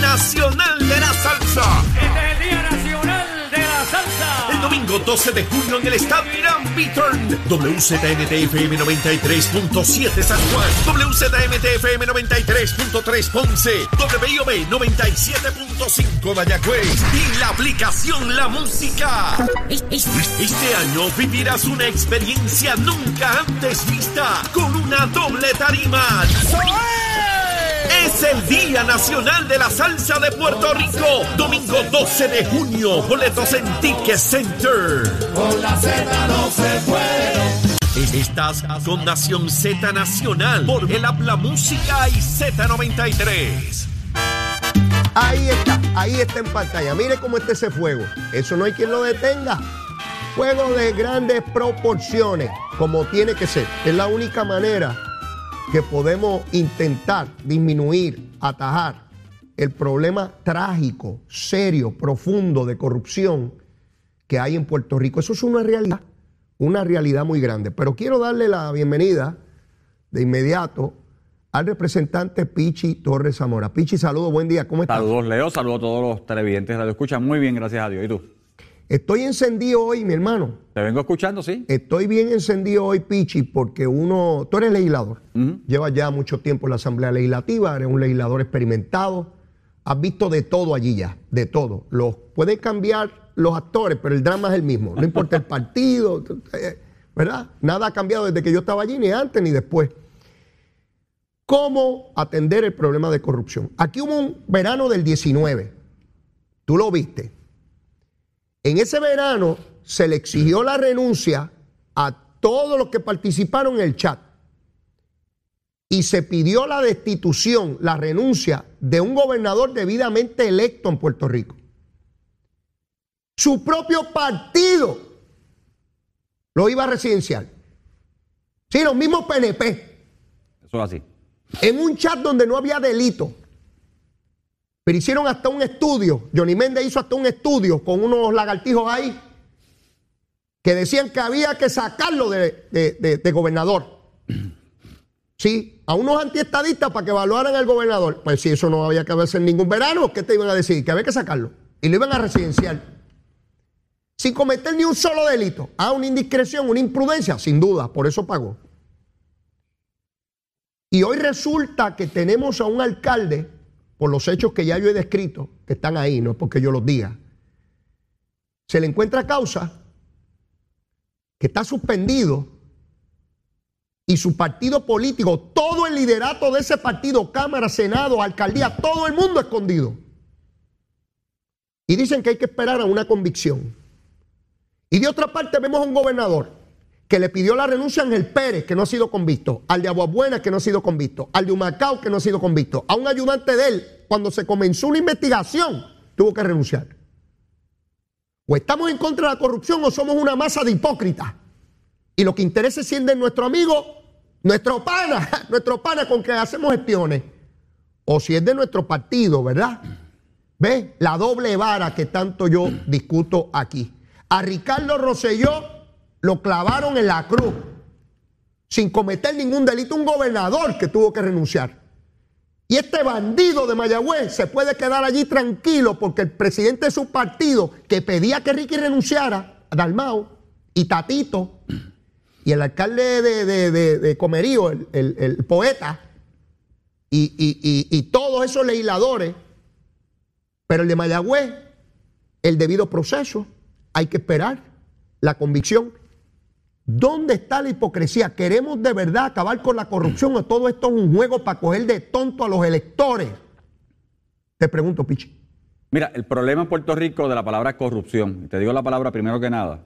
Nacional de la Salsa. Este es el Día Nacional de la Salsa. El domingo 12 de julio en el estadio Hiram Bithorn. WZNT FM 93.7 San Juan. WZMT FM 93.3 Ponce. WIOB 97.5 Bañacue. Y la aplicación La Música. Este año vivirás una experiencia nunca antes vista con una doble tarima. Es el Día Nacional de la Salsa de Puerto Rico. Domingo 12 de junio. Boletos en Ticket Center. Con la Z no se puede. Estás con Nación Zeta Nacional por el Habla Música y Z 93. Ahí está en pantalla. Mire cómo está ese fuego. Eso no hay quien lo detenga. Fuego de grandes proporciones, como tiene que ser. Es la única manera que podemos intentar disminuir, atajar el problema trágico, serio, profundo de corrupción que hay en Puerto Rico. Eso es una realidad muy grande. Pero quiero darle la bienvenida de inmediato al representante Pichy Torres Zamora. Pichy, saludos, buen día, ¿cómo estás? Saludos, Leo, saludos a todos los televidentes de Radio Escucha. Muy bien, gracias a Dios. ¿Y tú? Estoy encendido hoy, mi hermano. Te vengo escuchando, sí. Estoy bien encendido hoy, Pichy, porque tú eres legislador. Llevas ya mucho tiempo en la Asamblea Legislativa, eres un legislador experimentado. Has visto de todo allí ya, de todo. Pueden cambiar los actores, pero el drama es el mismo. No importa el partido, ¿verdad? Nada ha cambiado desde que yo estaba allí, ni antes ni después. ¿Cómo atender el problema de corrupción? Aquí hubo un verano del 19. Tú lo viste. En ese verano se le exigió la renuncia a todos los que participaron en el chat y se pidió la destitución, la renuncia de un gobernador debidamente electo en Puerto Rico. Su propio partido lo iba a residenciar. Sí, los mismos PNP. Eso es así. En un chat donde no había delito. Pero hicieron hasta un estudio, Johnny Méndez hizo hasta un estudio con unos lagartijos ahí que decían que había que sacarlo de gobernador. Sí, a unos antiestadistas para que evaluaran al gobernador. Pues si eso no había que hacerse en ningún verano, ¿qué te iban a decir? Que había que sacarlo. Y lo iban a residenciar. Sin cometer ni un solo delito. Ah, una indiscreción, una imprudencia, sin duda, por eso pagó. Y hoy resulta que tenemos a un alcalde, por los hechos que ya yo he descrito, que están ahí, no es porque yo los diga, se le encuentra causa, que está suspendido, y su partido político, todo el liderato de ese partido, Cámara, Senado, Alcaldía, todo el mundo escondido. Y dicen que hay que esperar a una convicción. Y de otra parte vemos a un gobernador que le pidió la renuncia a Ángel Pérez, que no ha sido convicto, al de Aguabuena, que no ha sido convicto, al de Humacao, que no ha sido convicto, a un ayudante de él, cuando se comenzó una investigación, tuvo que renunciar. O estamos en contra de la corrupción o somos una masa de hipócritas. Y lo que interesa es siendo nuestro amigo, nuestro pana con que hacemos gestiones. O si es de nuestro partido, ¿verdad? ¿Ves? La doble vara que tanto yo discuto aquí. A Ricardo Rosselló lo clavaron en la cruz, sin cometer ningún delito, un gobernador que tuvo que renunciar. Y este bandido de Mayagüez se puede quedar allí tranquilo porque el presidente de su partido, que pedía que Ricky renunciara, Dalmau y Tatito, y el alcalde de Comerío, el poeta, y todos esos legisladores, pero el de Mayagüez, el debido proceso, hay que esperar la convicción. ¿Dónde está la hipocresía? ¿Queremos de verdad acabar con la corrupción o todo esto es un juego para coger de tonto a los electores? Te pregunto, Pichy. Mira, el problema en Puerto Rico de la palabra corrupción, te digo la palabra primero que nada,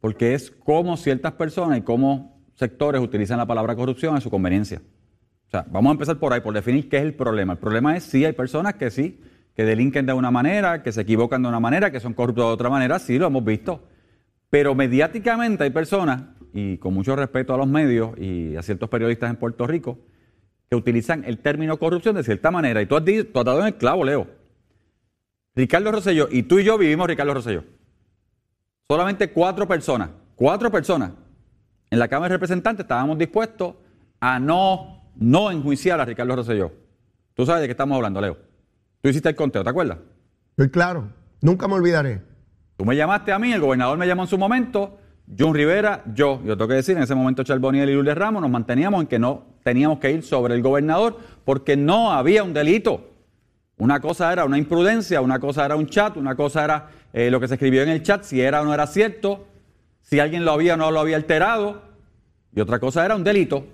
porque es cómo ciertas personas y cómo sectores utilizan la palabra corrupción a su conveniencia. O sea, vamos a empezar por ahí, por definir qué es el problema. El problema es si hay personas que sí, que delinquen de una manera, que se equivocan de una manera, que son corruptos de otra manera, sí, lo hemos visto. Pero mediáticamente hay personas, y con mucho respeto a los medios y a ciertos periodistas en Puerto Rico, que utilizan el término corrupción de cierta manera. Y tú has dado en el clavo, Leo. Ricardo Rosselló, y tú y yo vivimos Ricardo Rosselló. Solamente cuatro personas en la Cámara de Representantes estábamos dispuestos a no enjuiciar a Ricardo Rosselló. Tú sabes de qué estamos hablando, Leo. Tú hiciste el conteo, ¿te acuerdas? Estoy claro, nunca me olvidaré. Tú me llamaste a mí, el gobernador me llamó en su momento, John Rivera, yo tengo que decir, en ese momento Charboniel y Lourdes Ramos nos manteníamos en que no teníamos que ir sobre el gobernador porque no había un delito. Una cosa era una imprudencia, una cosa era un chat, una cosa era lo que se escribió en el chat, si era o no era cierto, si alguien lo había o no lo había alterado, y otra cosa era un delito.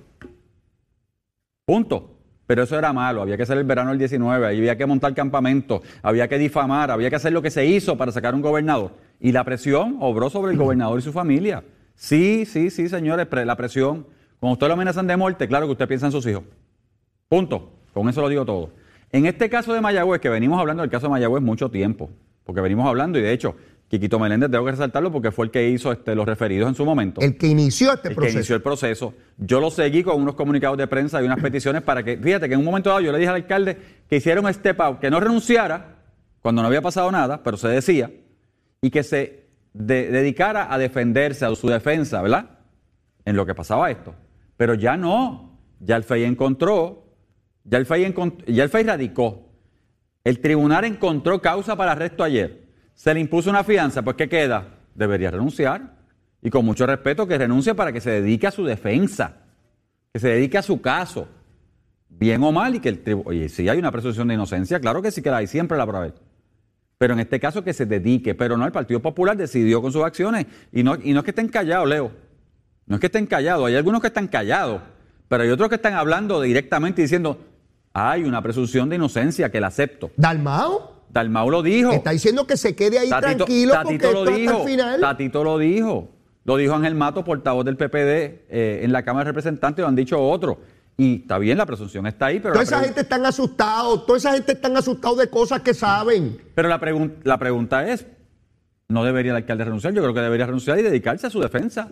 Punto. Pero eso era malo, había que hacer el verano del 19, había que montar campamentos, había que difamar, había que hacer lo que se hizo para sacar un gobernador. Y la presión obró sobre el gobernador y su familia. Sí, sí, sí, señores, la presión. Cuando usted lo amenazan de muerte, claro que usted piensa en sus hijos. Punto. Con eso lo digo todo. En este caso de Mayagüez, que venimos hablando del caso de Mayagüez mucho tiempo, porque venimos hablando y de hecho, Quiquito Meléndez, tengo que resaltarlo porque fue el que hizo los referidos en su momento. El que inició este proceso. El que inició el proceso. Yo lo seguí con unos comunicados de prensa y unas peticiones para que, fíjate que en un momento dado yo le dije al alcalde que hiciera un step out, que no renunciara cuando no había pasado nada, pero se decía, y que se dedicara a defenderse, a su defensa, ¿verdad? En lo que pasaba esto. Pero ya no, ya el FEI encontró, ya el FEI radicó. El tribunal encontró causa para arresto ayer. Se le impuso una fianza, pues ¿qué queda? Debería renunciar. Y con mucho respeto que renuncie para que se dedique a su defensa, que se dedique a su caso, bien o mal, y que el tribunal... Oye, sí hay una presunción de inocencia, claro que sí que la hay, siempre la habrá haber. Pero en este caso que se dedique, pero no, el Partido Popular decidió con sus acciones. Y no es que estén callados, Leo. No es que estén callados. Hay algunos que están callados, pero hay otros que están hablando directamente diciendo, hay una presunción de inocencia que la acepto. ¿Dalmau lo dijo? Está diciendo que se quede ahí tranquilo porque esto hasta el final. Tatito lo dijo. Lo dijo Ángel Mato, portavoz del PPD en la Cámara de Representantes, lo han dicho otros. Y está bien, la presunción está ahí, pero... Toda esa gente está asustada de cosas que saben. Pero la pregunta es, ¿no debería el alcalde renunciar? Yo creo que debería renunciar y dedicarse a su defensa.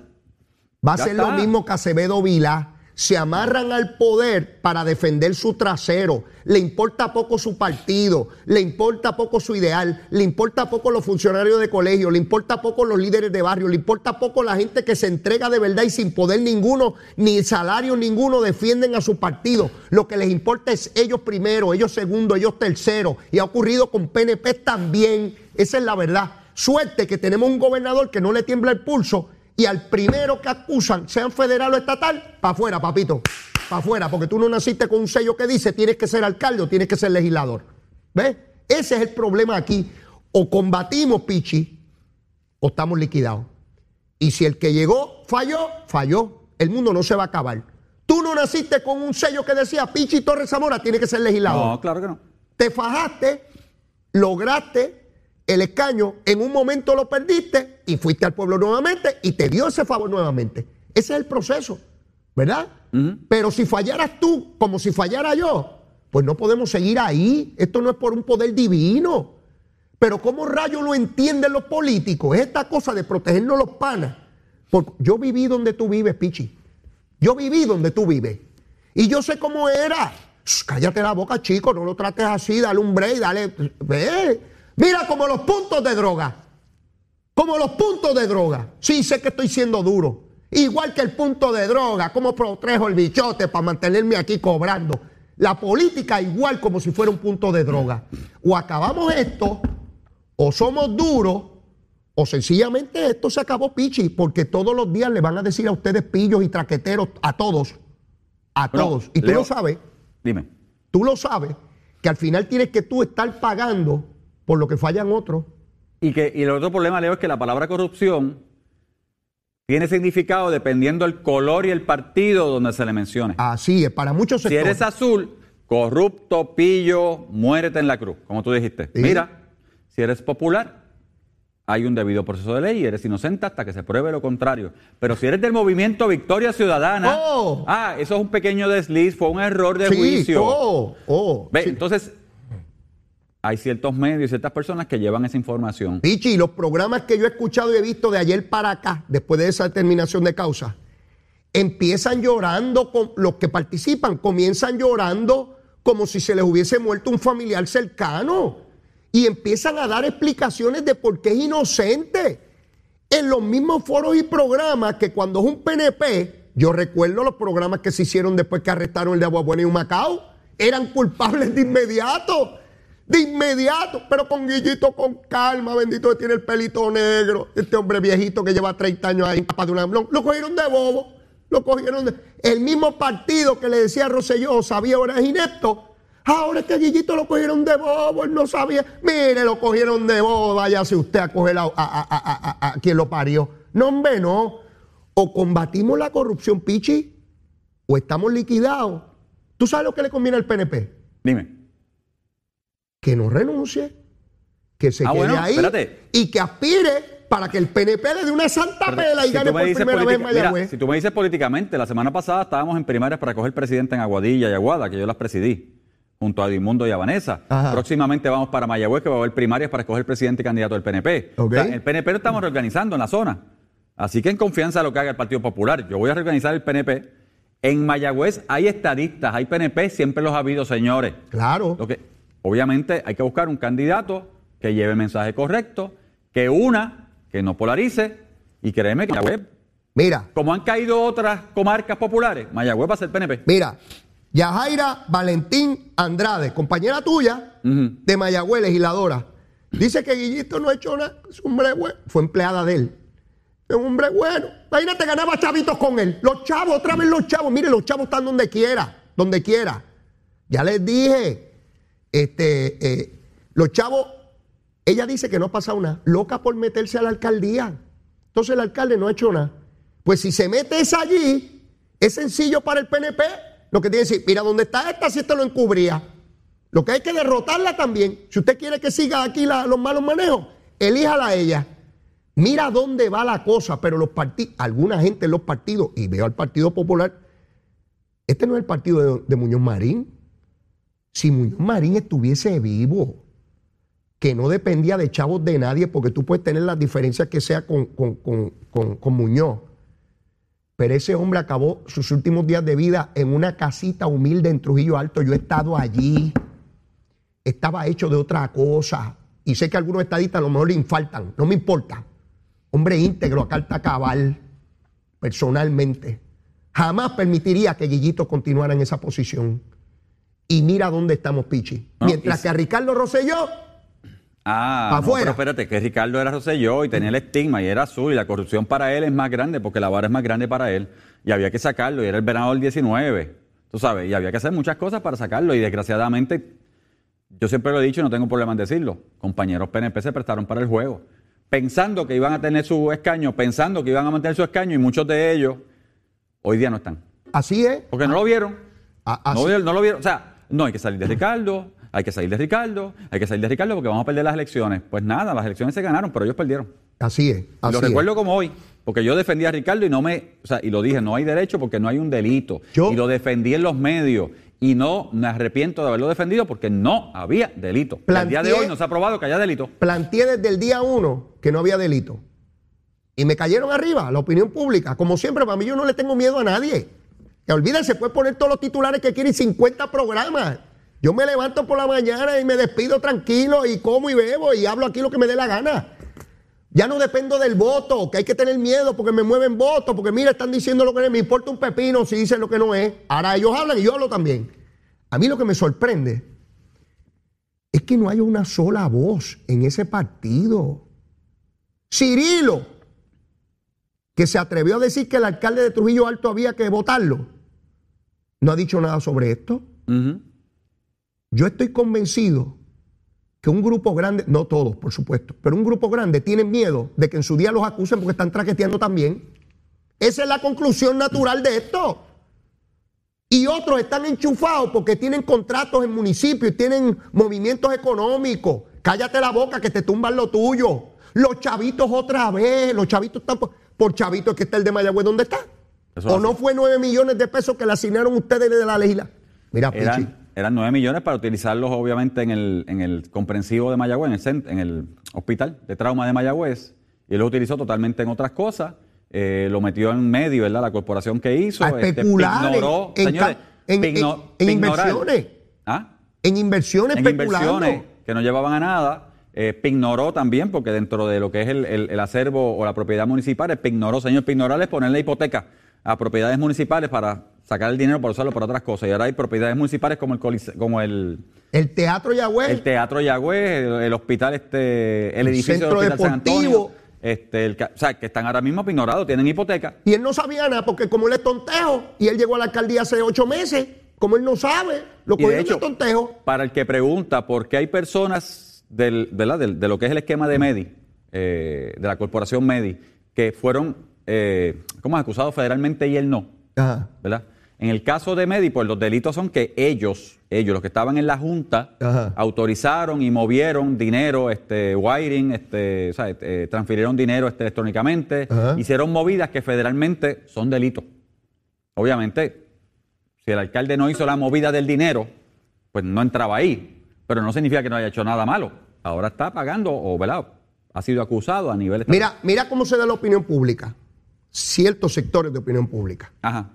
Va a ser lo mismo que Acevedo Vilá. Se amarran al poder para defender su trasero. Le importa poco su partido, le importa poco su ideal, le importa poco los funcionarios de colegio, le importa poco los líderes de barrio, le importa poco la gente que se entrega de verdad y sin poder ninguno, ni salario ninguno, defienden a su partido. Lo que les importa es ellos primero, ellos segundo, ellos tercero. Y ha ocurrido con PNP también. Esa es la verdad. Suerte que tenemos un gobernador que no le tiembla el pulso. Y al primero que acusan, sean federal o estatal, para afuera, papito, para afuera, porque tú no naciste con un sello que dice tienes que ser alcalde o tienes que ser legislador. ¿Ves? Ese es el problema aquí. O combatimos, Pichy, o estamos liquidados. Y si el que llegó falló, falló. El mundo no se va a acabar. Tú no naciste con un sello que decía Pichy Torres Zamora tiene que ser legislador. No, claro que no. Te fajaste, lograste el escaño, en un momento lo perdiste y fuiste al pueblo nuevamente y te dio ese favor nuevamente. Ese es el proceso, ¿verdad? Uh-huh. Pero si fallaras tú, como si fallara yo, pues no podemos seguir ahí. Esto no es por un poder divino. Pero ¿cómo rayos lo entienden los políticos? Es esta cosa de protegernos los panas. Porque yo viví donde tú vives, Pichy. Yo viví donde tú vives. Y yo sé cómo era. Shh, cállate la boca, chico, no lo trates así, dale un break, dale... Mira, como los puntos de droga. Sí, sé que estoy siendo duro. Igual que el punto de droga, cómo protejo el bichote para mantenerme aquí cobrando. La política igual como si fuera un punto de droga. O acabamos esto, o somos duros, o sencillamente esto se acabó, Pichy, porque todos los días le van a decir a ustedes pillos y traqueteros, a todos. Bueno, y tú, Leo, lo sabes. Dime. Tú lo sabes, que al final tienes que tú estar pagando por lo que fallan otros. Y el otro problema, Leo, es que la palabra corrupción tiene significado dependiendo del color y el partido donde se le mencione. Así es, para muchos sectores. Si eres azul, corrupto, pillo, muérete en la cruz, como tú dijiste. ¿Sí? Mira, si eres popular, hay un debido proceso de ley y eres inocente hasta que se pruebe lo contrario. Pero si eres del movimiento Victoria Ciudadana, eso es un pequeño desliz, fue un error de juicio. Ve, sí. Entonces... hay ciertos medios y ciertas personas que llevan esa información. Pichy, los programas que yo he escuchado y he visto de ayer para acá, después de esa determinación de causa, empiezan llorando, los que participan comienzan llorando como si se les hubiese muerto un familiar cercano y empiezan a dar explicaciones de por qué es inocente. En los mismos foros y programas que cuando es un PNP, yo recuerdo los programas que se hicieron después que arrestaron el de Aguabuena y Humacao, eran culpables de inmediato. de inmediato, pero con Guillito con calma, bendito, tiene el pelito negro, este hombre viejito que lleva 30 años ahí, capaz de una... No, lo cogieron de bobo, lo cogieron de... El mismo partido que le decía a Rosselló, sabía, ahora es inepto. Ahora es que Guillito lo cogieron de bobo, él no sabía. Mire, lo cogieron de bobo, váyase usted a coger a quien lo parió. No, hombre, no. O combatimos la corrupción, Pichy, o estamos liquidados. ¿Tú sabes lo que le conviene al PNP? Dime. Que no renuncie, que se quede ahí, espérate, y que aspire para que el PNP le dé una santa pela y gane por primera vez en Mayagüez. Mira, si tú me dices políticamente, la semana pasada estábamos en primarias para coger presidente en Aguadilla y Aguada, que yo las presidí, junto a Dimundo y a Vanessa. Ajá. Próximamente vamos para Mayagüez, que va a haber primarias para escoger presidente y candidato del PNP. Okay. O sea, el PNP lo estamos reorganizando en la zona. Así que en confianza lo que haga el Partido Popular. Yo voy a reorganizar el PNP. En Mayagüez hay estadistas, hay PNP, siempre los ha habido, señores. Claro. Lo que, obviamente hay que buscar un candidato que lleve el mensaje correcto, que una, que no polarice, y créeme que Mayagüez... Mira. Como han caído otras comarcas populares, Mayagüez va a ser PNP. Mira, Yajaira Valentín Andrade, compañera tuya, de Mayagüez, legisladora, dice que Guillito no ha hecho nada, es un hombre bueno, fue empleada de él. Es un hombre bueno. Imagínate, ganaba chavitos con él. Los chavos, otra vez los chavos. Mire, los chavos están donde quiera, donde quiera. Ya les dije, los chavos, ella dice que no ha pasado nada, loca por meterse a la alcaldía. Entonces el alcalde no ha hecho nada. Pues si se mete esa allí, es sencillo para el PNP. Lo que tiene que decir, mira, ¿dónde está esta? Si esta lo encubría. Lo que hay que derrotarla también. Si usted quiere que siga aquí los malos manejos, elíjala a ella. Mira dónde va la cosa, pero los partidos, alguna gente en los partidos, y veo al Partido Popular, este no es el partido de Muñoz Marín. Si Muñoz Marín estuviese vivo, que no dependía de chavos de nadie, porque tú puedes tener las diferencias que sea con Muñoz, pero ese hombre acabó sus últimos días de vida en una casita humilde en Trujillo Alto. Yo he estado allí, estaba hecho de otra cosa, y sé que a algunos estadistas a lo mejor le infartan, no me importa. Hombre íntegro, a carta cabal, personalmente. Jamás permitiría que Guillito continuara en esa posición. Y mira dónde estamos, Pichy. No, mientras que a Ricardo Rosselló, afuera. No, pero espérate, que Ricardo era Rosselló y tenía el estigma y era azul, y la corrupción para él es más grande porque la vara es más grande para él. Y había que sacarlo, y era el verano del 19, tú sabes, y había que hacer muchas cosas para sacarlo. Y desgraciadamente, yo siempre lo he dicho y no tengo problema en decirlo, compañeros PNP se prestaron para el juego, pensando que iban a tener su escaño, pensando que iban a mantener su escaño, y muchos de ellos hoy día no están. Así es. Porque no lo vieron. No lo vieron. O sea, no, hay que salir de Ricardo, hay que salir de Ricardo, hay que salir de Ricardo porque vamos a perder las elecciones. Pues nada, las elecciones se ganaron, pero ellos perdieron. Así es. Lo recuerdo como hoy, porque yo defendí a Ricardo y no me... O sea, y lo dije, no hay derecho porque no hay un delito. Y lo defendí en los medios. Y no me arrepiento de haberlo defendido porque no había delito. El día de hoy no se ha probado que haya delito. Planteé desde el día 1 que no había delito. Y me cayeron arriba, la opinión pública. Como siempre, para mí, yo no le tengo miedo a nadie. Que olvídense, puede poner todos los titulares que quieren, 50 programas. Yo me levanto por la mañana y me despido tranquilo y como y bebo y hablo aquí lo que me dé la gana. Ya no dependo del voto, que hay que tener miedo porque me mueven votos, porque mira, están diciendo lo que no es, me importa un pepino si dicen lo que no es. Ahora ellos hablan y yo hablo también. A mí lo que me sorprende es que no haya una sola voz en ese partido. Cirilo, que se atrevió a decir que el alcalde de Trujillo Alto había que votarlo, no ha dicho nada sobre esto. Yo estoy convencido que un grupo grande, no todos por supuesto, pero un grupo grande tienen miedo de que en su día los acusen porque están traqueteando también. Esa es la conclusión natural de esto. Y otros están enchufados porque tienen contratos en municipios, tienen movimientos económicos. Cállate la boca que te tumban lo tuyo. Los chavitos otra vez, los chavitos están... Por chavitos es que está el de Mayagüez, ¿dónde está? Eso ¿o hace? No fue 9 millones de pesos que le asignaron ustedes de la legislatura? Mira, Pichy. Eran 9 millones para utilizarlos, obviamente, en el comprensivo de Mayagüez, en el hospital de trauma de Mayagüez. Y él lo utilizó totalmente en otras cosas. Lo metió en medio, ¿verdad? La corporación que hizo. A especular. Ignoró. Señores, en inversiones. ¿Ah? En inversiones especulando. En inversiones que no llevaban a nada. Pignoró también, porque dentro de lo que es el acervo o la propiedad municipal, el pignoró, señor, pignorar es ponerle hipoteca a propiedades municipales para sacar el dinero para usarlo para otras cosas. Y ahora hay propiedades municipales como el Teatro Yagüez. El Teatro Yagüez, el hospital, el edificio del Hospital San Antonio. Que están ahora mismo pignorados, tienen hipoteca. Y él no sabía nada, porque como él es tontejo, y él llegó a la alcaldía hace 8 meses, como él no sabe, lo cogieron de tontejo. Para el que pregunta por qué hay personas de lo que es el esquema de Medi, de la corporación Medi, que fueron acusados federalmente y él no. Ajá. ¿Verdad? En el caso de Medi, pues los delitos son que ellos, los que estaban en la Junta, ajá, autorizaron y movieron dinero, wiring, transfirieron dinero electrónicamente, ajá, hicieron movidas que federalmente son delitos. Obviamente, si el alcalde no hizo la movida del dinero, pues no entraba ahí, pero no significa que no haya hecho nada malo. Ahora está pagando, o ¿verdad? Ha sido acusado a nivel estatal. Mira cómo se da la opinión pública, ciertos sectores de opinión pública. Ajá.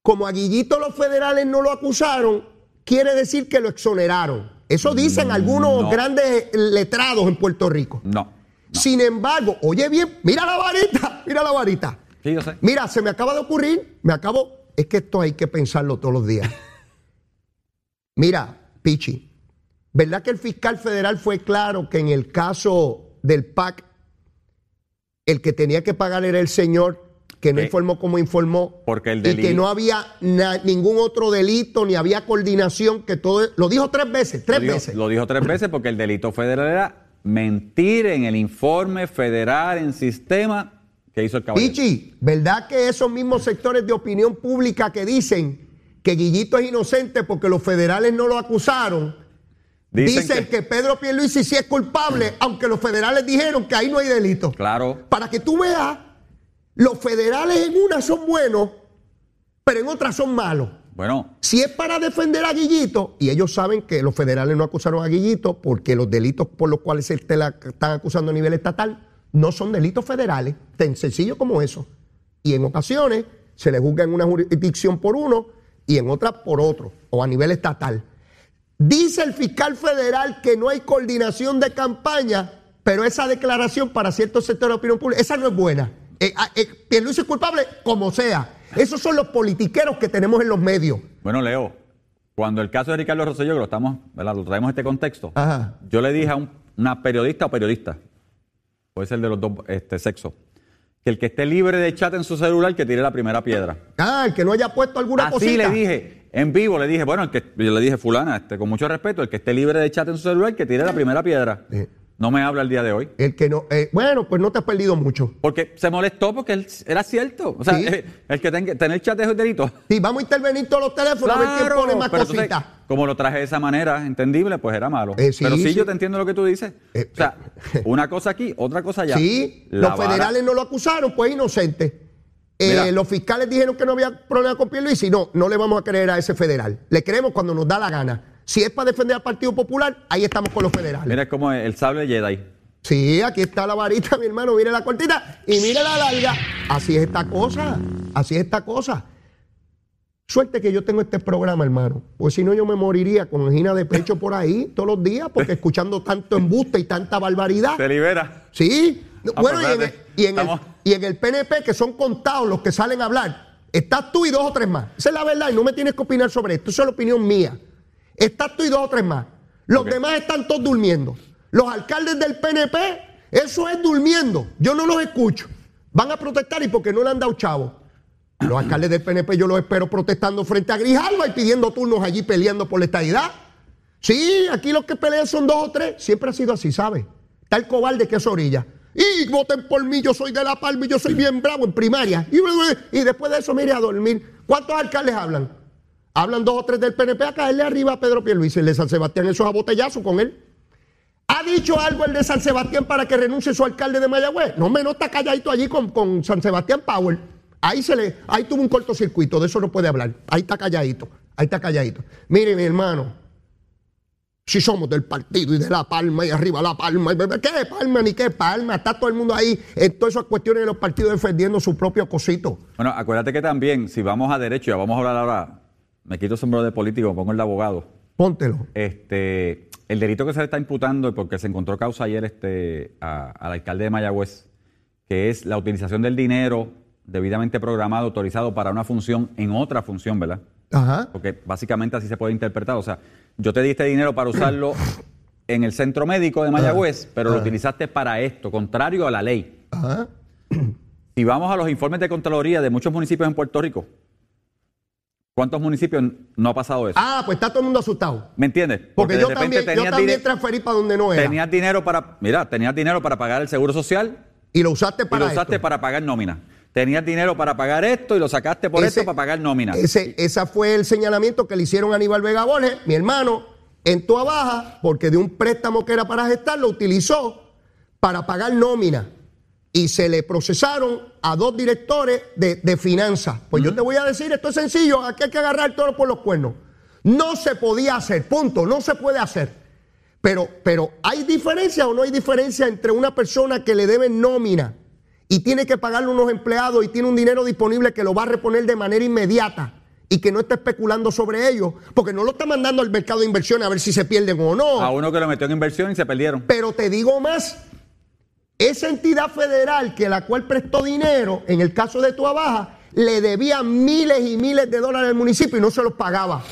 Como a Guillito los federales no lo acusaron, quiere decir que lo exoneraron. Eso dicen algunos grandes letrados en Puerto Rico. No. Sin embargo, oye bien, mira la varita. Sí, yo sé. Mira, se me acaba de ocurrir, es que esto hay que pensarlo todos los días. Mira, Pichy, ¿verdad que el fiscal federal fue claro que en el caso del PAC, el que tenía que pagar era el señor que no informó como informó, porque el delito, y que no había ningún otro delito, ni había coordinación, que todo lo dijo 3 veces, Lo dijo 3 veces porque el delito federal era mentir en el informe federal en sistema que hizo el caballero. Pichy, ¿verdad que esos mismos sectores de opinión pública que dicen que Guillito es inocente porque los federales no lo acusaron, Dicen que Pedro Pierluisi sí es culpable, aunque los federales dijeron que ahí no hay delito? Claro. Para que tú veas, los federales en una son buenos, pero en otras son malos. Bueno. Si es para defender a Guillito, y ellos saben que los federales no acusaron a Guillito porque los delitos por los cuales se están acusando a nivel estatal no son delitos federales, tan sencillo como eso. Y en ocasiones se le juzga en una jurisdicción por uno y en otra por otro, o a nivel estatal. Dice el fiscal federal que no hay coordinación de campaña, pero esa declaración para ciertos sectores de opinión pública, esa no es buena. Pierluisi es culpable, como sea. Esos son los politiqueros que tenemos en los medios. Bueno, Leo, cuando el caso de Ricardo Rosselló, que lo traemos este contexto, ajá, yo le dije a una periodista, puede ser de los dos sexos, que el que esté libre de chat en su celular, que tire la primera piedra. Ah, el que no haya puesto alguna cosita. Así le dije, en vivo le dije, yo le dije, fulana, con mucho respeto, el que esté libre de chat en su celular, que tire la primera piedra. No me habla el día de hoy. El que no, pues no te has perdido mucho. Porque se molestó porque él era cierto. O sea, sí, el que tener chat es delito. Sí, vamos a intervenir todos los teléfonos, claro, a ver quién pone más cositas. Como lo traje de esa manera, entendible, pues era malo. Pero sí, yo te entiendo lo que tú dices. Una cosa aquí, otra cosa allá. Sí, los federales no lo acusaron, pues inocente. Los fiscales dijeron que no había problema con Pierluisi. No le vamos a creer a ese federal. Le creemos cuando nos da la gana. Si es para defender al Partido Popular, ahí estamos con los federales. Mira, es como el sable Jedi. Sí, aquí está la varita, mi hermano. Mire la cortita y mire la larga. Así es esta cosa. Suerte que yo tengo este programa, hermano. Porque si no, yo me moriría con angina de pecho por ahí todos los días, porque escuchando tanto embuste y tanta barbaridad. Te libera. Sí. Bueno, y en el PNP, que son contados los que salen a hablar, estás tú y 2 o 3 más. Esa es la verdad y no me tienes que opinar sobre esto. Esa es la opinión mía. Estás tú y 2 o 3 más. Los demás están todos durmiendo. Los alcaldes del PNP, eso es durmiendo. Yo no los escucho. Van a protestar y porque no le han dado chavo. Los alcaldes del PNP yo los espero protestando frente a Grijalva y pidiendo turnos allí peleando por la estadidad. Sí, aquí los que pelean son 2 o 3. Siempre ha sido así, ¿sabes? Está el cobarde que es orilla. Y voten por mí, yo soy de La Palma y yo soy bien bravo en primaria. Y después de eso, mire, a dormir. ¿Cuántos alcaldes hablan? Hablan 2 o 3 del PNP a caerle arriba a Pedro Pierluisi, el de San Sebastián, esos abotellazos con él. ¿Ha dicho algo el de San Sebastián para que renuncie su alcalde de Mayagüez? No está calladito allí con San Sebastián Power. Ahí tuvo un cortocircuito, de eso no puede hablar. Ahí está calladito. Mire, mi hermano, si somos del partido y de La Palma y arriba La Palma, ¿qué Palma ni qué Palma? Está todo el mundo ahí en todas esas cuestiones de los partidos defendiendo su propio cosito. Bueno, acuérdate que también, si vamos a derecho, ya vamos a hablar ahora. Me quito el sombrero de político, me pongo el de abogado. Póntelo. El delito que se le está imputando, porque se encontró causa ayer al alcalde de Mayagüez, que es la utilización del dinero debidamente programado, autorizado para una función en otra función, ¿verdad? Ajá. Porque básicamente así se puede interpretar. O sea, yo te di este dinero para usarlo en el centro médico de Mayagüez, pero lo utilizaste para esto, contrario a la ley. Ajá. Si vamos a los informes de Contraloría de muchos municipios en Puerto Rico, ¿cuántos municipios no ha pasado eso? Ah, pues está todo el mundo asustado. ¿Me entiendes? Porque de repente yo también transferí para donde no era. Tenías dinero para pagar el seguro social. Y lo usaste para esto. Y lo usaste para pagar nómina. Tenías dinero para pagar esto y lo sacaste por esto para pagar nómina. Ese fue el señalamiento que le hicieron a Aníbal Vega Borges, mi hermano, en Toa Baja, porque de un préstamo que era para gestar, lo utilizó para pagar nómina. Y se le procesaron a dos directores de finanzas. Pues yo te voy a decir, esto es sencillo, aquí hay que agarrar el toro por los cuernos. No se podía hacer, punto, no se puede hacer. Pero ¿hay diferencia o no hay diferencia entre una persona que le debe nómina y tiene que pagarle unos empleados y tiene un dinero disponible que lo va a reponer de manera inmediata y que no está especulando sobre ellos, porque no lo está mandando al mercado de inversión a ver si se pierden o no? A uno que lo metió en inversión y se perdieron. Pero te digo más, esa entidad federal que la cual prestó dinero, en el caso de Toa Baja, le debía miles y miles de dólares al municipio y no se los pagaba.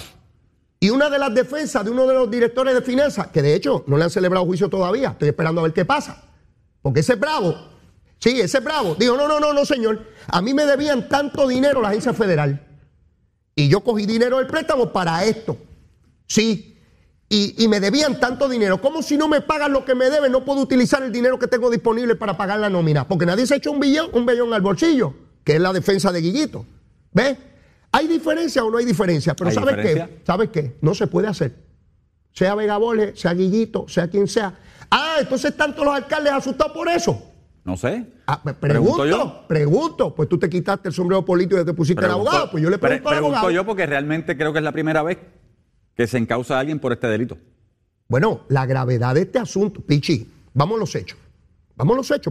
Y una de las defensas de uno de los directores de finanzas, que de hecho no le han celebrado juicio todavía, estoy esperando a ver qué pasa, porque ese es bravo. Sí, ese es bravo. Dijo, no, señor. A mí me debían tanto dinero la agencia federal. Y yo cogí dinero del préstamo para esto. Sí. Y me debían tanto dinero. ¿Cómo si no me pagan lo que me deben? No puedo utilizar el dinero que tengo disponible para pagar la nómina. Porque nadie se ha hecho un billón al bolsillo, que es la defensa de Guillito. ¿Ves? ¿Hay diferencia o no hay diferencia? Pero ¿sabes qué? No se puede hacer. Sea Vega Borges, sea Guillito, sea quien sea. Ah, entonces están todos los alcaldes asustados por eso. No sé. Ah, pregunto. Pues tú te quitaste el sombrero político y te pusiste el abogado. Pues yo le pregunto al abogado. Pregunto yo porque realmente creo que es la primera vez que se encausa a alguien por este delito. Bueno, la gravedad de este asunto, Pichy, vamos a los hechos.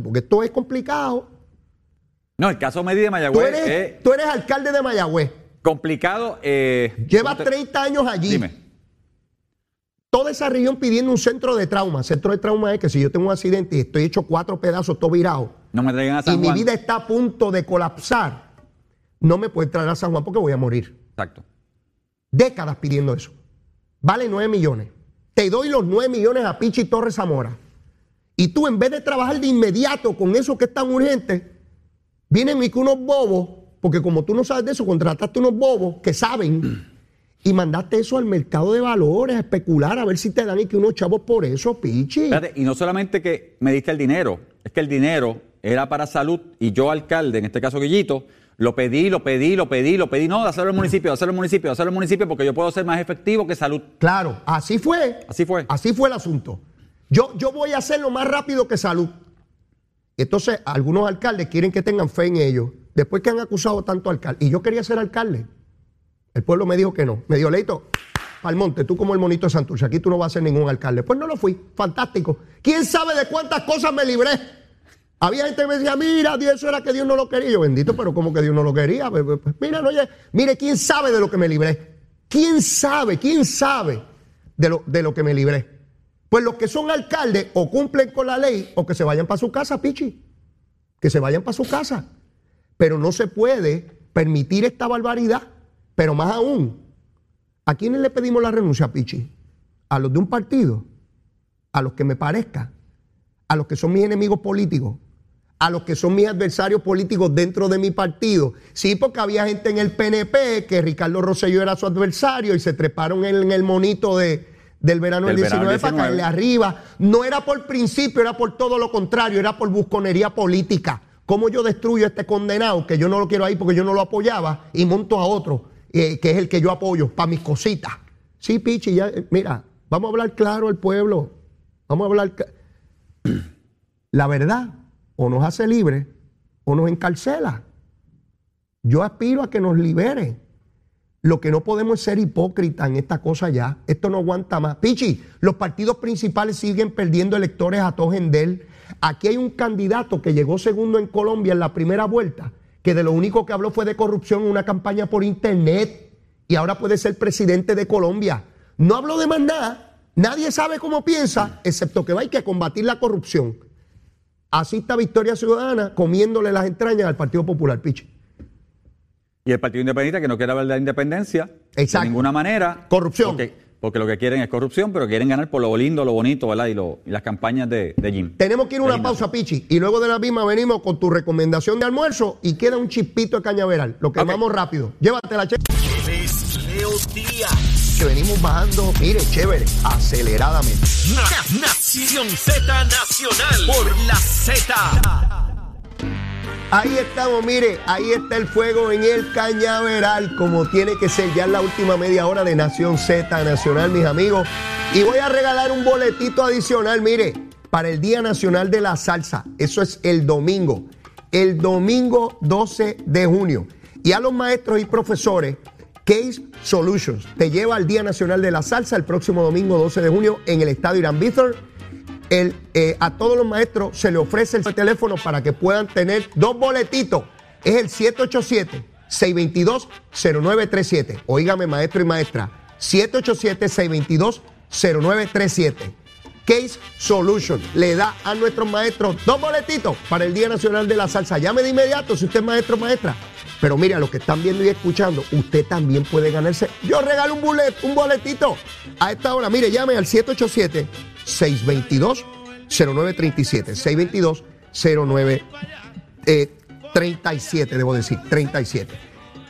Porque esto es complicado. No, el caso Medi de Mayagüez. Tú eres alcalde de Mayagüez. Complicado. Llevas 30 años allí. Dime. Toda esa región pidiendo un centro de trauma. Centro de trauma es que si yo tengo un accidente y estoy hecho 4 pedazos, todo virado, no me traigan a San Juan. Y mi vida está a punto de colapsar, no me pueden traer a San Juan porque voy a morir. Exacto. Décadas pidiendo eso. Vale 9 millones. Te doy los 9 millones a Pichy Torres Zamora. Y tú, en vez de trabajar de inmediato con eso que es tan urgente, vienen y que unos bobos, porque como tú no sabes de eso, contrataste unos bobos que saben y mandaste eso al mercado de valores a especular a ver si te dan y que unos chavos por eso, Pichy. Espérate, y no solamente que me diste el dinero, es que el dinero era para salud y yo, alcalde, en este caso Guillito, Lo pedí. No, dáselo al municipio, porque yo puedo ser más efectivo que salud. Claro, así fue el asunto. Yo voy a hacerlo más rápido que salud. Entonces, algunos alcaldes quieren que tengan fe en ellos, después que han acusado tanto alcalde. Y yo quería ser alcalde. El pueblo me dijo que no. Me dijo, Leito, Palmonte, tú como el monito de Santurce, aquí tú no vas a ser ningún alcalde. Pues no lo fui. Fantástico. ¿Quién sabe de cuántas cosas me libré? Había gente que me decía, mira, eso era que Dios no lo quería. Yo, bendito, pero como que Dios no lo quería. Pues, mira, oye, mire, ¿quién sabe de lo que me libré? ¿Quién sabe de lo que me libré? Pues los que son alcaldes o cumplen con la ley o que se vayan para su casa, Pichy. Que se vayan para su casa. Pero no se puede permitir esta barbaridad. Pero más aún, ¿a quiénes le pedimos la renuncia, Pichy? ¿A los de un partido? ¿A los que me parezca? ¿A los que son mis enemigos políticos? A los que son mis adversarios políticos dentro de mi partido. Sí, porque había gente en el PNP que Ricardo Rosselló era su adversario y se treparon en el monito del verano del 19 para caerle arriba. No era por principio, era por todo lo contrario, era por busconería política. ¿Cómo yo destruyo a este condenado que yo no lo quiero ahí porque yo no lo apoyaba y monto a otro que es el que yo apoyo para mis cositas? Sí, Pichy, ya, mira, vamos a hablar claro al pueblo. Vamos a hablar la verdad. O nos hace libres o nos encarcela. Yo aspiro a que nos liberen. Lo que no podemos es ser hipócritas en esta cosa ya. Esto no aguanta más. Pichy, los partidos principales siguen perdiendo electores a todo gender. Aquí hay un candidato que llegó segundo en Colombia en la primera vuelta, que de lo único que habló fue de corrupción en una campaña por internet y ahora puede ser presidente de Colombia. No habló de más nada. Nadie sabe cómo piensa, excepto que va a que combatir la corrupción. Así está Victoria Ciudadana comiéndole las entrañas al Partido Popular, Pichy. Y el Partido Independiente que no quiere hablar de la independencia. Exacto. De ninguna manera. Corrupción. Porque lo que quieren es corrupción, pero quieren ganar por lo lindo, lo bonito, ¿verdad? Y las campañas de Jim. Tenemos que ir a una pausa, Pichy, y luego de la misma venimos con tu recomendación de almuerzo y queda un chispito de cañaveral. Lo quemamos rápido. Llévatela, Che. Que venimos bajando, mire, chévere, aceleradamente. Nación Zeta Nacional por la Zeta. Ahí estamos, mire, ahí está el fuego en el cañaveral, como tiene que ser ya en la última media hora de Nación Zeta Nacional, mis amigos. Y voy a regalar un boletito adicional, mire, para el Día Nacional de la Salsa. Eso es el domingo 12 de junio. Y a los maestros y profesores, Case Solutions te lleva al Día Nacional de la Salsa el próximo domingo 12 de junio en el Estadio Hiram Bithorn. A todos los maestros se le ofrece el teléfono para que puedan tener dos boletitos. Es el 787-622-0937. Oígame, maestro y maestra, 787-622-0937. Case Solution le da a nuestros maestros dos boletitos para el Día Nacional de la Salsa. Llame de inmediato si usted es maestro o maestra. Pero mira, los que están viendo y escuchando, usted también puede ganarse. Yo regalo un boletito a esta hora. Mire, llame al 787-622-0937. 622-0937, debo decir, 37.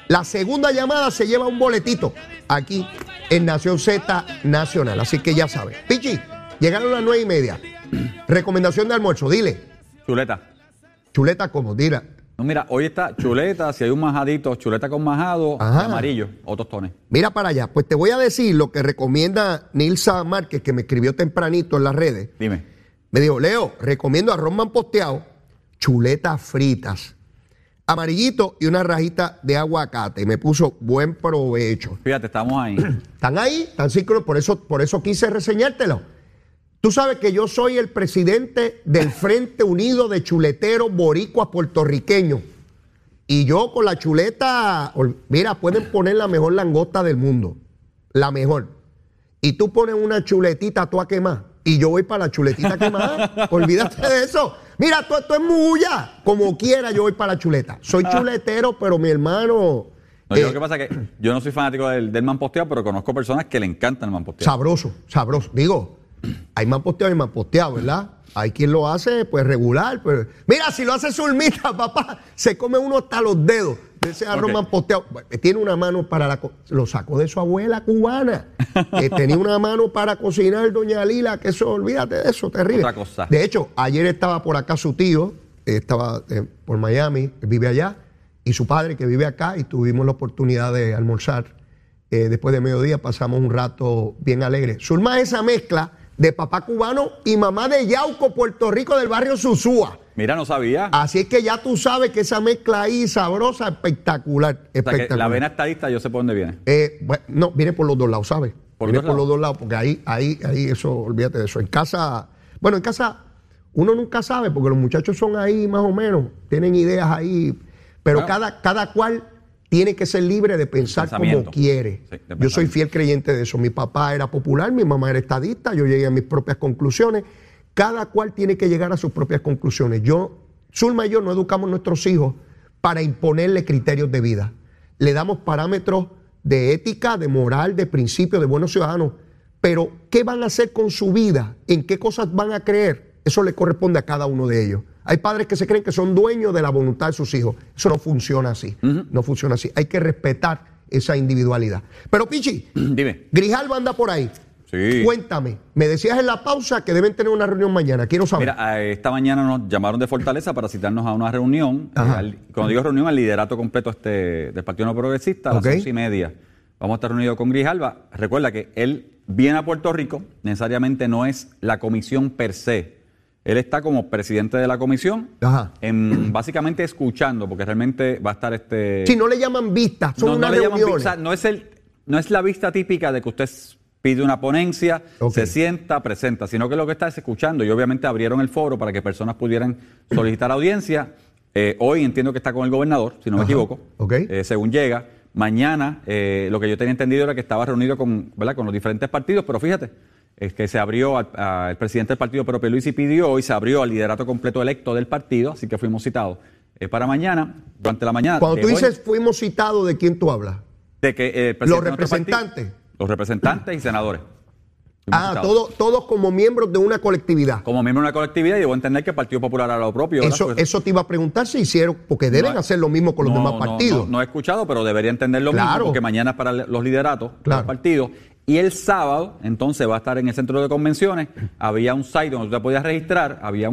La segunda llamada se lleva un boletito aquí en Nación Zeta Nacional. Así que ya sabes. Pichy, llegaron las 9:30. Recomendación de almuerzo, dile. Chuleta. Chuleta, como dirá. No, mira, hoy está chuleta, si hay un majadito, chuleta con majado, amarillo o tostones. Mira para allá, pues te voy a decir lo que recomienda Nilsa Márquez, que me escribió tempranito en las redes. Dime. Me dijo, Leo, recomiendo arroz mamposteado, chuletas fritas, amarillito y una rajita de aguacate. Y me puso buen provecho. Fíjate, estamos ahí. Están ahí, están sincronizados, por eso quise reseñártelo. Tú sabes que yo soy el presidente del Frente Unido de Chuleteros Boricuas Puertorriqueños. Y yo con la chuleta, mira, pueden poner la mejor langosta del mundo. La mejor. Y tú pones una chuletita, tú a quemar. Y yo voy para la chuletita quemada. Olvídate de eso. Mira, tú esto es mulla. Como quiera, yo voy para la chuleta. Soy chuletero, pero mi hermano... No, yo lo que pasa es que yo no soy fanático del mamposteado, pero conozco personas que le encantan el mamposteado. Sabroso, sabroso. Digo... hay mamposteado, ¿verdad? Hay quien lo hace, pues, regular. Pero... Mira, si lo hace Zulmita, papá, se come uno hasta los dedos de ese arroz mamposteado. Tiene una mano para la... Lo sacó de su abuela cubana. Que tenía una mano para cocinar, doña Lila, que eso, olvídate de eso, terrible. Otra cosa. De hecho, ayer estaba por acá su tío, estaba por Miami, vive allá, y su padre que vive acá, y tuvimos la oportunidad de almorzar. Después de mediodía pasamos un rato bien alegre. Zulma, esa mezcla... de papá cubano y mamá de Yauco, Puerto Rico, del barrio Susúa. Mira, no sabía. Así es que ya tú sabes que esa mezcla ahí sabrosa, espectacular. O sea que la vena estadista, yo sé por dónde viene. Bueno, no, viene por los dos lados, ¿sabes? Viene por los dos lados, porque ahí, eso, olvídate de eso. En casa, uno nunca sabe, porque los muchachos son ahí más o menos, tienen ideas ahí, pero claro. cada cual tiene que ser libre de pensar como quiere. Sí, yo soy fiel creyente de eso. Mi papá era popular, mi mamá era estadista, yo llegué a mis propias conclusiones. Cada cual tiene que llegar a sus propias conclusiones. Zulma y yo no educamos a nuestros hijos para imponerle criterios de vida. Le damos parámetros de ética, de moral, de principios, de buenos ciudadanos. Pero, ¿qué van a hacer con su vida? ¿En qué cosas van a creer? Eso le corresponde a cada uno de ellos. Hay padres que se creen que son dueños de la voluntad de sus hijos. Eso no funciona así. No funciona así. Hay que respetar esa individualidad. Pero, Pichy, dime. Grijalva anda por ahí. Sí. Cuéntame. Me decías en la pausa que deben tener una reunión mañana. Quiero saber. Mira, esta mañana nos llamaron de Fortaleza para citarnos a una reunión. Cuando digo reunión, al liderato completo del Partido No Progresista, a las 11:30. Vamos a estar reunidos con Grijalva. Recuerda que él viene a Puerto Rico, necesariamente no es la comisión per se. Él está como presidente de la comisión, básicamente escuchando, porque realmente va a estar Si no le llaman vistas, son unas reuniones. No es la vista típica de que usted pide una ponencia, se sienta, presenta, sino que lo que está es escuchando. Y obviamente abrieron el foro para que personas pudieran solicitar audiencia. Hoy entiendo que está con el gobernador, si no me equivoco, según llega. Mañana, lo que yo tenía entendido era que estaba reunido con los diferentes partidos, pero fíjate, es que se abrió al presidente del partido, Pedro Pierluisi, pidió y se abrió al liderato completo electo del partido, así que fuimos citados. para mañana, durante la mañana. Cuando tú dices fuimos citados, ¿de quién tú hablas? De que los representantes. Los representantes y senadores. Ah, todos como miembros de una colectividad. Como miembros de una colectividad, y debo entender que el Partido Popular hará lo propio. Eso te iba a preguntar si hicieron, porque deben hacer lo mismo con los demás partidos. No, no he escuchado, pero debería entender lo mismo, porque mañana es para los lideratos de los partidos. Y el sábado, entonces, va a estar en el centro de convenciones. Había un site donde tú te podías registrar, había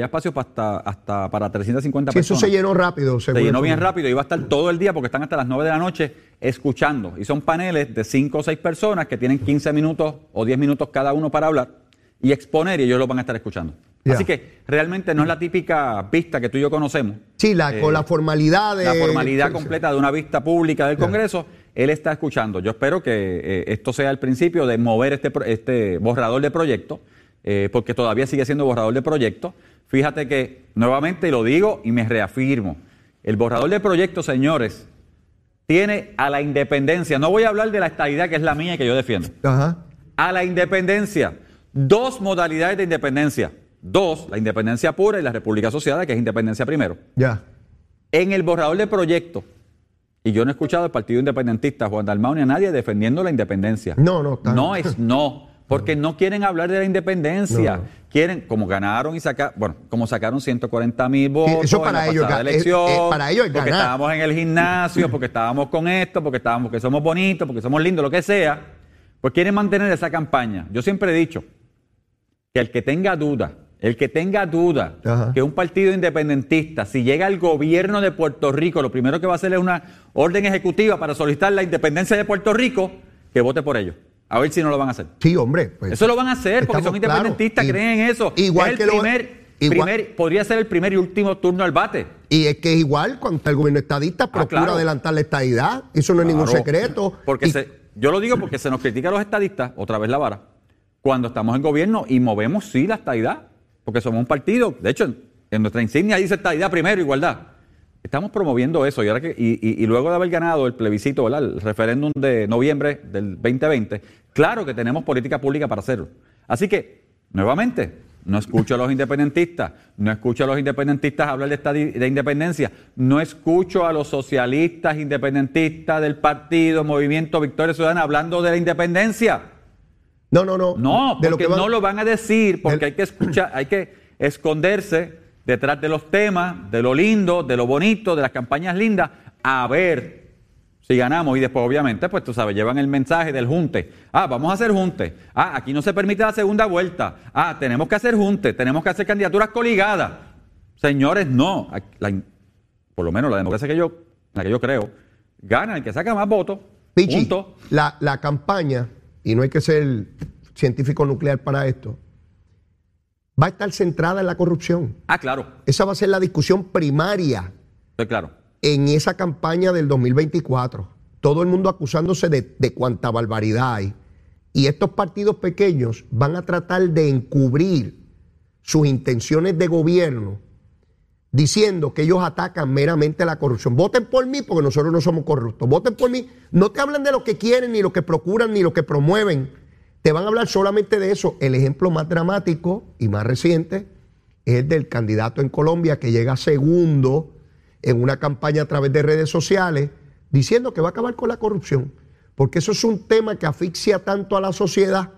espacios hasta para 350 personas. Eso se llenó rápido. Se llenó bien rápido, y va a estar todo el día porque están hasta las 9 de la noche escuchando. Y son paneles de 5 o 6 personas que tienen 15 minutos o 10 minutos cada uno para hablar y exponer, y ellos lo van a estar escuchando. Yeah. Así que realmente no es la típica vista que tú y yo conocemos. Sí, con la formalidad de... La formalidad completa de una vista pública del Congreso... Él está escuchando. Yo espero que esto sea el principio de mover este borrador de proyecto, porque todavía sigue siendo borrador de proyecto. Fíjate que, nuevamente lo digo y me reafirmo, el borrador de proyecto, señores, tiene a la independencia, no voy a hablar de la estadidad que es la mía y que yo defiendo, a la independencia, dos modalidades de independencia, la independencia pura y la república asociada, que es independencia primero. Ya. En el borrador de proyecto, y yo no he escuchado al Partido Independentista, Juan Dalmau, ni a nadie defendiendo la independencia. No, porque no quieren hablar de la independencia. Quieren, como ganaron y sacaron, como sacaron 140,000 votos eso para en la pasada elección, para ellos es ganar. Porque estábamos en el gimnasio, porque estábamos con esto, porque somos bonitos, porque somos lindos, lo que sea, pues quieren mantener esa campaña. Yo siempre he dicho que el que tenga duda que un partido independentista, si llega al gobierno de Puerto Rico, lo primero que va a hacer es una orden ejecutiva para solicitar la independencia de Puerto Rico, que vote por ellos. A ver si no lo van a hacer. Sí, hombre. Pues, eso lo van a hacer porque son independentistas, creen en eso. Igual es el podría ser el primer y último turno al bate. Y es que igual, cuando el gobierno estadista procura adelantar la estadidad, eso no es ningún secreto. Porque yo lo digo porque se nos critica a los estadistas, otra vez la vara, cuando estamos en gobierno y movemos la estadidad. Porque somos un partido, de hecho, en nuestra insignia dice estadidad primero, igualdad. Estamos promoviendo eso, y ahora que y luego de haber ganado el plebiscito, ¿verdad?, el referéndum de noviembre del 2020, claro que tenemos política pública para hacerlo. Así que, nuevamente, no escucho a los independentistas, hablar de independencia, no escucho a los socialistas independentistas del partido Movimiento Victoria Ciudadana hablando de la independencia. No. No, porque no lo van a decir, porque hay que escuchar, hay que esconderse detrás de los temas, de lo lindo, de lo bonito, de las campañas lindas, a ver si ganamos. Y después, obviamente, pues tú sabes, llevan el mensaje del junte. Ah, vamos a hacer junte. Ah, aquí no se permite la segunda vuelta. Ah, tenemos que hacer junte, tenemos que hacer candidaturas coligadas. Señores, no. Por lo menos la democracia que yo creo, gana el que saca más votos. Pichy, la campaña... y no hay que ser científico nuclear para esto, va a estar centrada en la corrupción. Ah, claro. Esa va a ser la discusión primaria. Estoy claro. En esa campaña del 2024, todo el mundo acusándose de cuánta barbaridad hay. Y estos partidos pequeños van a tratar de encubrir sus intenciones de gobierno diciendo que ellos atacan meramente la corrupción. Voten por mí porque nosotros no somos corruptos. Voten por mí. No te hablan de lo que quieren, ni lo que procuran, ni lo que promueven. Te van a hablar solamente de eso. El ejemplo más dramático y más reciente es el del candidato en Colombia que llega segundo en una campaña a través de redes sociales diciendo que va a acabar con la corrupción. Porque eso es un tema que asfixia tanto a la sociedad.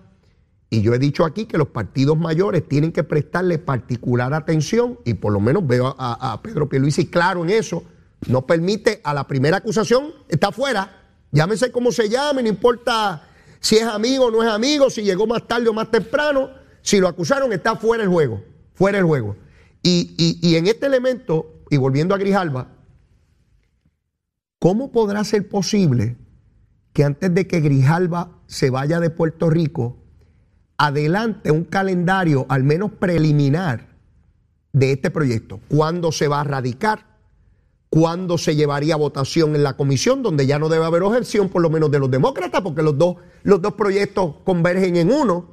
Y yo he dicho aquí que los partidos mayores tienen que prestarle particular atención, y por lo menos veo a Pedro Pierluisi claro en eso. No permite a la primera acusación, está fuera, llámese como se llame, no importa si es amigo o no es amigo, si llegó más tarde o más temprano, si lo acusaron está fuera el juego, Y en este elemento, y volviendo a Grijalva, ¿cómo podrá ser posible que antes de que Grijalva se vaya de Puerto Rico adelante un calendario al menos preliminar de este proyecto? ¿Cuándo se va a radicar? ¿Cuándo se llevaría a votación en la comisión, donde ya no debe haber objeción por lo menos de los demócratas, porque los dos proyectos convergen en uno?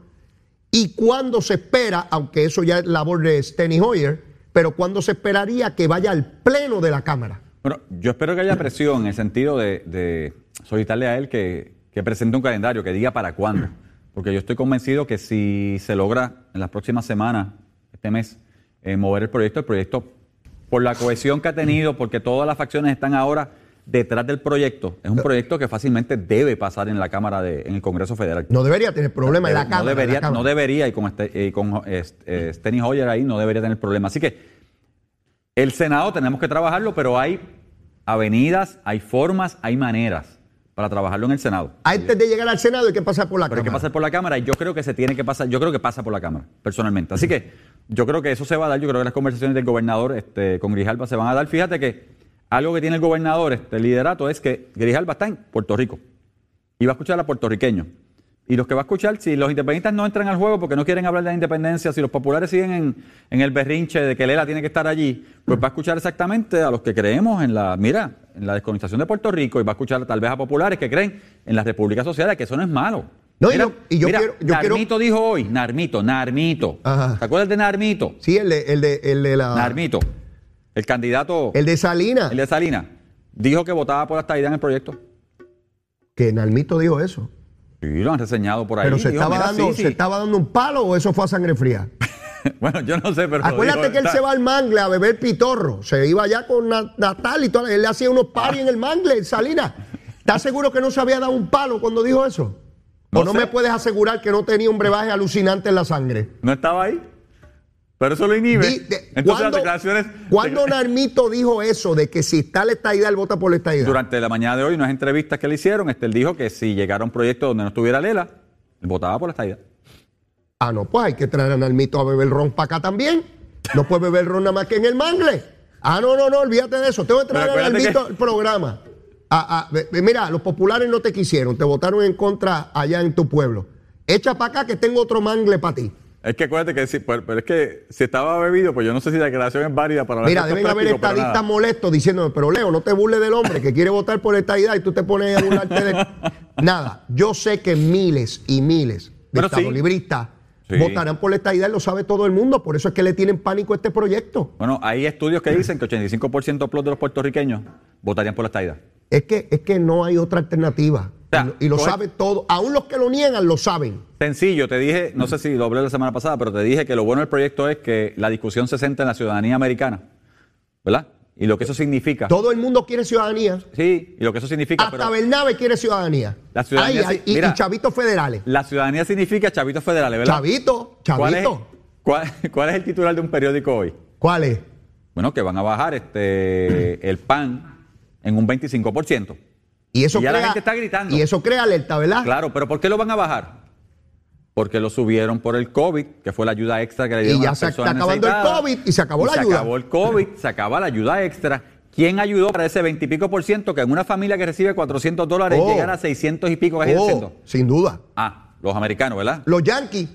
¿Y cuándo se espera, aunque eso ya es labor de Steny Hoyer, pero cuándo se esperaría que vaya al pleno de la Cámara? Bueno, yo espero que haya presión en el sentido de solicitarle a él que presente un calendario, que diga para cuándo. Porque yo estoy convencido que si se logra en las próximas semanas, este mes, mover el proyecto por la cohesión que ha tenido, porque todas las facciones están ahora detrás del proyecto. Es un proyecto que fácilmente debe pasar en la Cámara, en el Congreso Federal. No debería tener problema en la Cámara. No debería, y con Steny Hoyer ahí no debería tener problema. Así que el Senado tenemos que trabajarlo, pero hay avenidas, hay formas, hay maneras para trabajarlo en el Senado. Antes de llegar al Senado hay que pasar por la Cámara. Hay que pasar por la Cámara, y yo creo que se tiene que pasar, yo creo que pasa por la Cámara, personalmente. Así que yo creo que eso se va a dar, yo creo que las conversaciones del gobernador con Grijalva se van a dar. Fíjate que algo que tiene el gobernador, el liderato, es que Grijalva está en Puerto Rico y va a escuchar a puertorriqueños. Y los que va a escuchar, si los independentistas no entran al juego porque no quieren hablar de la independencia, si los populares siguen en el berrinche de que Lela tiene que estar allí, pues va a escuchar exactamente a los que creemos en la descolonización de Puerto Rico, y va a escuchar tal vez a populares que creen en las repúblicas sociales, que eso no es malo. No, mira, Narmito dijo hoy. Ajá. ¿Te acuerdas de Narmito? Sí, el de la... Narmito. El candidato... El de Salina. Dijo que votaba por la estadidad en el proyecto. ¿Que Narmito dijo eso? Sí, lo han reseñado por ahí. ¿Pero se estaba dando un palo o eso fue a sangre fría? Bueno, yo no sé, pero... Acuérdate que él se va al mangle a beber pitorro. Se iba allá con Natal y todo. Él le hacía unos paris en el mangle, en Salina. ¿Estás seguro que no se había dado un palo cuando dijo eso? ¿O no me puedes asegurar que no tenía un brebaje alucinante en la sangre? ¿No estaba ahí? Pero eso lo inhibe. ¿Cuándo Narmito dijo eso de que si está la estadidad, él vota por la estadidad? Durante la mañana de hoy, unas entrevistas que le hicieron, él dijo que si llegara un proyecto donde no estuviera Lela, él votaba por la estadidad. Ah, no, pues hay que traer a Narmito a beber ron para acá también. No puede beber ron nada más que en el mangle. Ah, no, olvídate de eso. Tengo que traer a Narmito al programa. Mira, los populares no te quisieron, te votaron en contra allá en tu pueblo. Echa para acá que tengo otro mangle para ti. Es que acuérdate que sí, pero es que si estaba bebido, pues yo no sé si la declaración es válida para... Mira, deben haber estadistas molestos diciéndome, pero Leo, no te burles del hombre que quiere votar por estadidad y tú te pones a burlarte de... Nada, yo sé que miles y miles de estadolibristas votarán por la estadidad y lo sabe todo el mundo, por eso es que le tienen pánico a este proyecto. Bueno, hay estudios que dicen que 85% plus de los puertorriqueños votarían por la estadidad. Es que no hay otra alternativa. O sea, y lo sabe todo, aún los que lo niegan lo saben. Sencillo, te dije, no sé si lo hablé la semana pasada, pero te dije que lo bueno del proyecto es que la discusión se centra en la ciudadanía americana, ¿verdad? Y lo que eso significa. Todo el mundo quiere ciudadanía. Sí, y lo que eso significa. Hasta Bernabe quiere ciudadanía. La ciudadanía y chavitos federales. La ciudadanía significa chavitos federales, ¿verdad? Chavito. ¿Cuál es el titular de un periódico hoy? ¿Cuál es? Bueno, que van a bajar el PAN en un 25%. Y la gente está gritando. Y eso crea alerta, ¿verdad? Claro, pero ¿por qué lo van a bajar? Porque lo subieron por el COVID, que fue la ayuda extra que le dieron a las personas necesitadas. Y ya se está acabando el COVID y se acabó la ayuda. Se acabó el COVID, se acaba la ayuda extra. ¿Quién ayudó para ese 20% y pico que en una familia que recibe $400 llegan a 600 y pico? Sin duda. Ah, los americanos, ¿verdad? Los yanquis.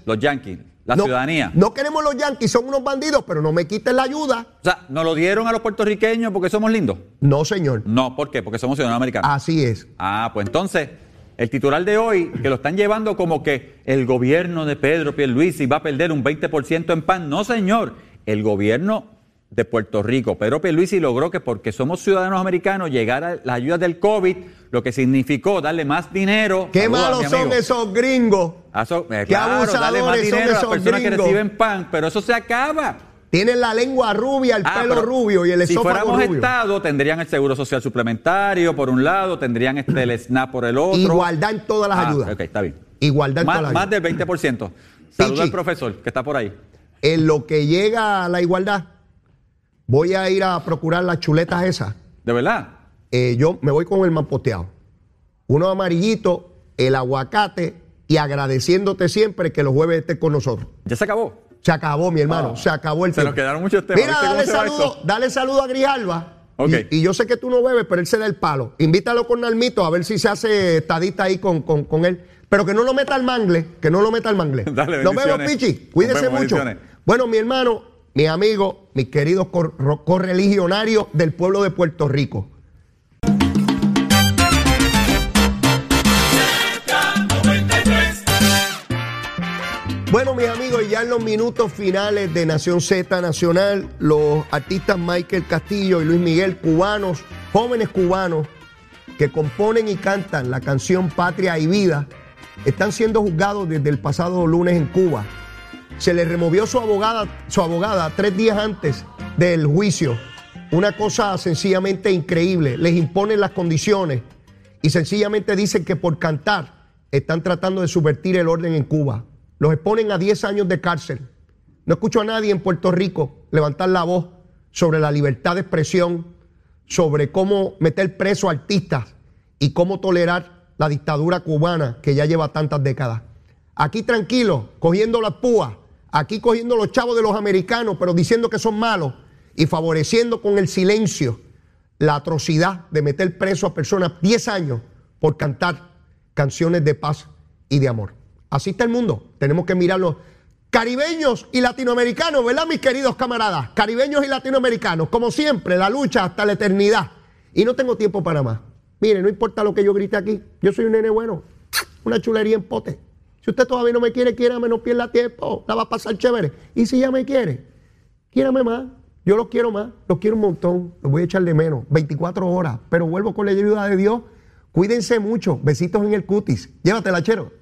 La ciudadanía. No queremos los yanquis, son unos bandidos, pero no me quiten la ayuda. O sea, ¿nos lo dieron a los puertorriqueños porque somos lindos? No, señor. No, ¿por qué? Porque somos ciudadanos americanos. Así es. Ah, pues entonces, el titular de hoy, que lo están llevando como que el gobierno de Pedro Pierluisi va a perder un 20% en PAN. No, señor. El gobierno de Puerto Rico, Pedro Pierluisi, logró que porque somos ciudadanos americanos llegara las ayudas del COVID, lo que significó darle más dinero. ¡Qué malos son esos gringos! ¡Qué abusadores son esos personas que reciben PAN! Pero eso se acaba. Tienen la lengua rubia, el pelo rubio y el esófago rubio. Si fuéramos Estado, tendrían el seguro social suplementario por un lado, tendrían el SNAP por el otro. Igualdad en todas las ayudas. Ok, está bien. Igualdad en todas las ayudas. Más del 20%. Saluda al profesor que está por ahí. En lo que llega a la igualdad, voy a ir a procurar las chuletas esas. ¿De verdad? Yo me voy con el mamposteado. Uno amarillito, el aguacate y agradeciéndote siempre que los jueves estés con nosotros. ¿Ya se acabó? Se acabó, mi hermano. Se acabó el tema. Se nos quedaron muchos temas. Mira, dale saludo a Grijalva. Okay. Y yo sé que tú no bebes, pero él se da el palo. Invítalo con Narmito a ver si se hace estadita ahí con él. Pero que no lo meta al mangle. Que no lo meta al mangle. Dale, nos vemos, Pichy. Cuídese mucho. Bueno, mi hermano... Mis amigos, mis queridos correligionarios del pueblo de Puerto Rico. Bueno, mis amigos, ya en los minutos finales de Nación Zeta Nacional, los artistas Michael Castillo y Luis Miguel, cubanos, jóvenes cubanos, que componen y cantan la canción Patria y Vida, están siendo juzgados desde el pasado lunes en Cuba. Se le removió su abogada 3 días antes del juicio Una cosa sencillamente increíble. Les imponen las condiciones y sencillamente dicen que por cantar están tratando de subvertir el orden en Cuba. Los exponen a 10 años de cárcel. No escucho a nadie en Puerto Rico levantar la voz sobre la libertad de expresión, sobre cómo meter preso a artistas y cómo tolerar la dictadura cubana que ya lleva tantas décadas. Aquí tranquilo, cogiendo las púas, aquí cogiendo los chavos de los americanos, pero diciendo que son malos y favoreciendo con el silencio la atrocidad de meter preso a personas 10 años por cantar canciones de paz y de amor. Así está el mundo, tenemos que mirarlo. Caribeños y latinoamericanos, ¿verdad, mis queridos camaradas? Caribeños y latinoamericanos, como siempre, la lucha hasta la eternidad. Y no tengo tiempo para más. Mire, no importa lo que yo grite aquí, yo soy un nene bueno, una chulería en pote. Si usted todavía no me quiere, quiérame, no pierda tiempo, la va a pasar chévere. Y si ya me quiere, quiérame más, yo los quiero más, los quiero un montón, los voy a echar de menos, 24 horas, pero vuelvo con la ayuda de Dios. Cuídense mucho, besitos en el cutis, llévatela, chero.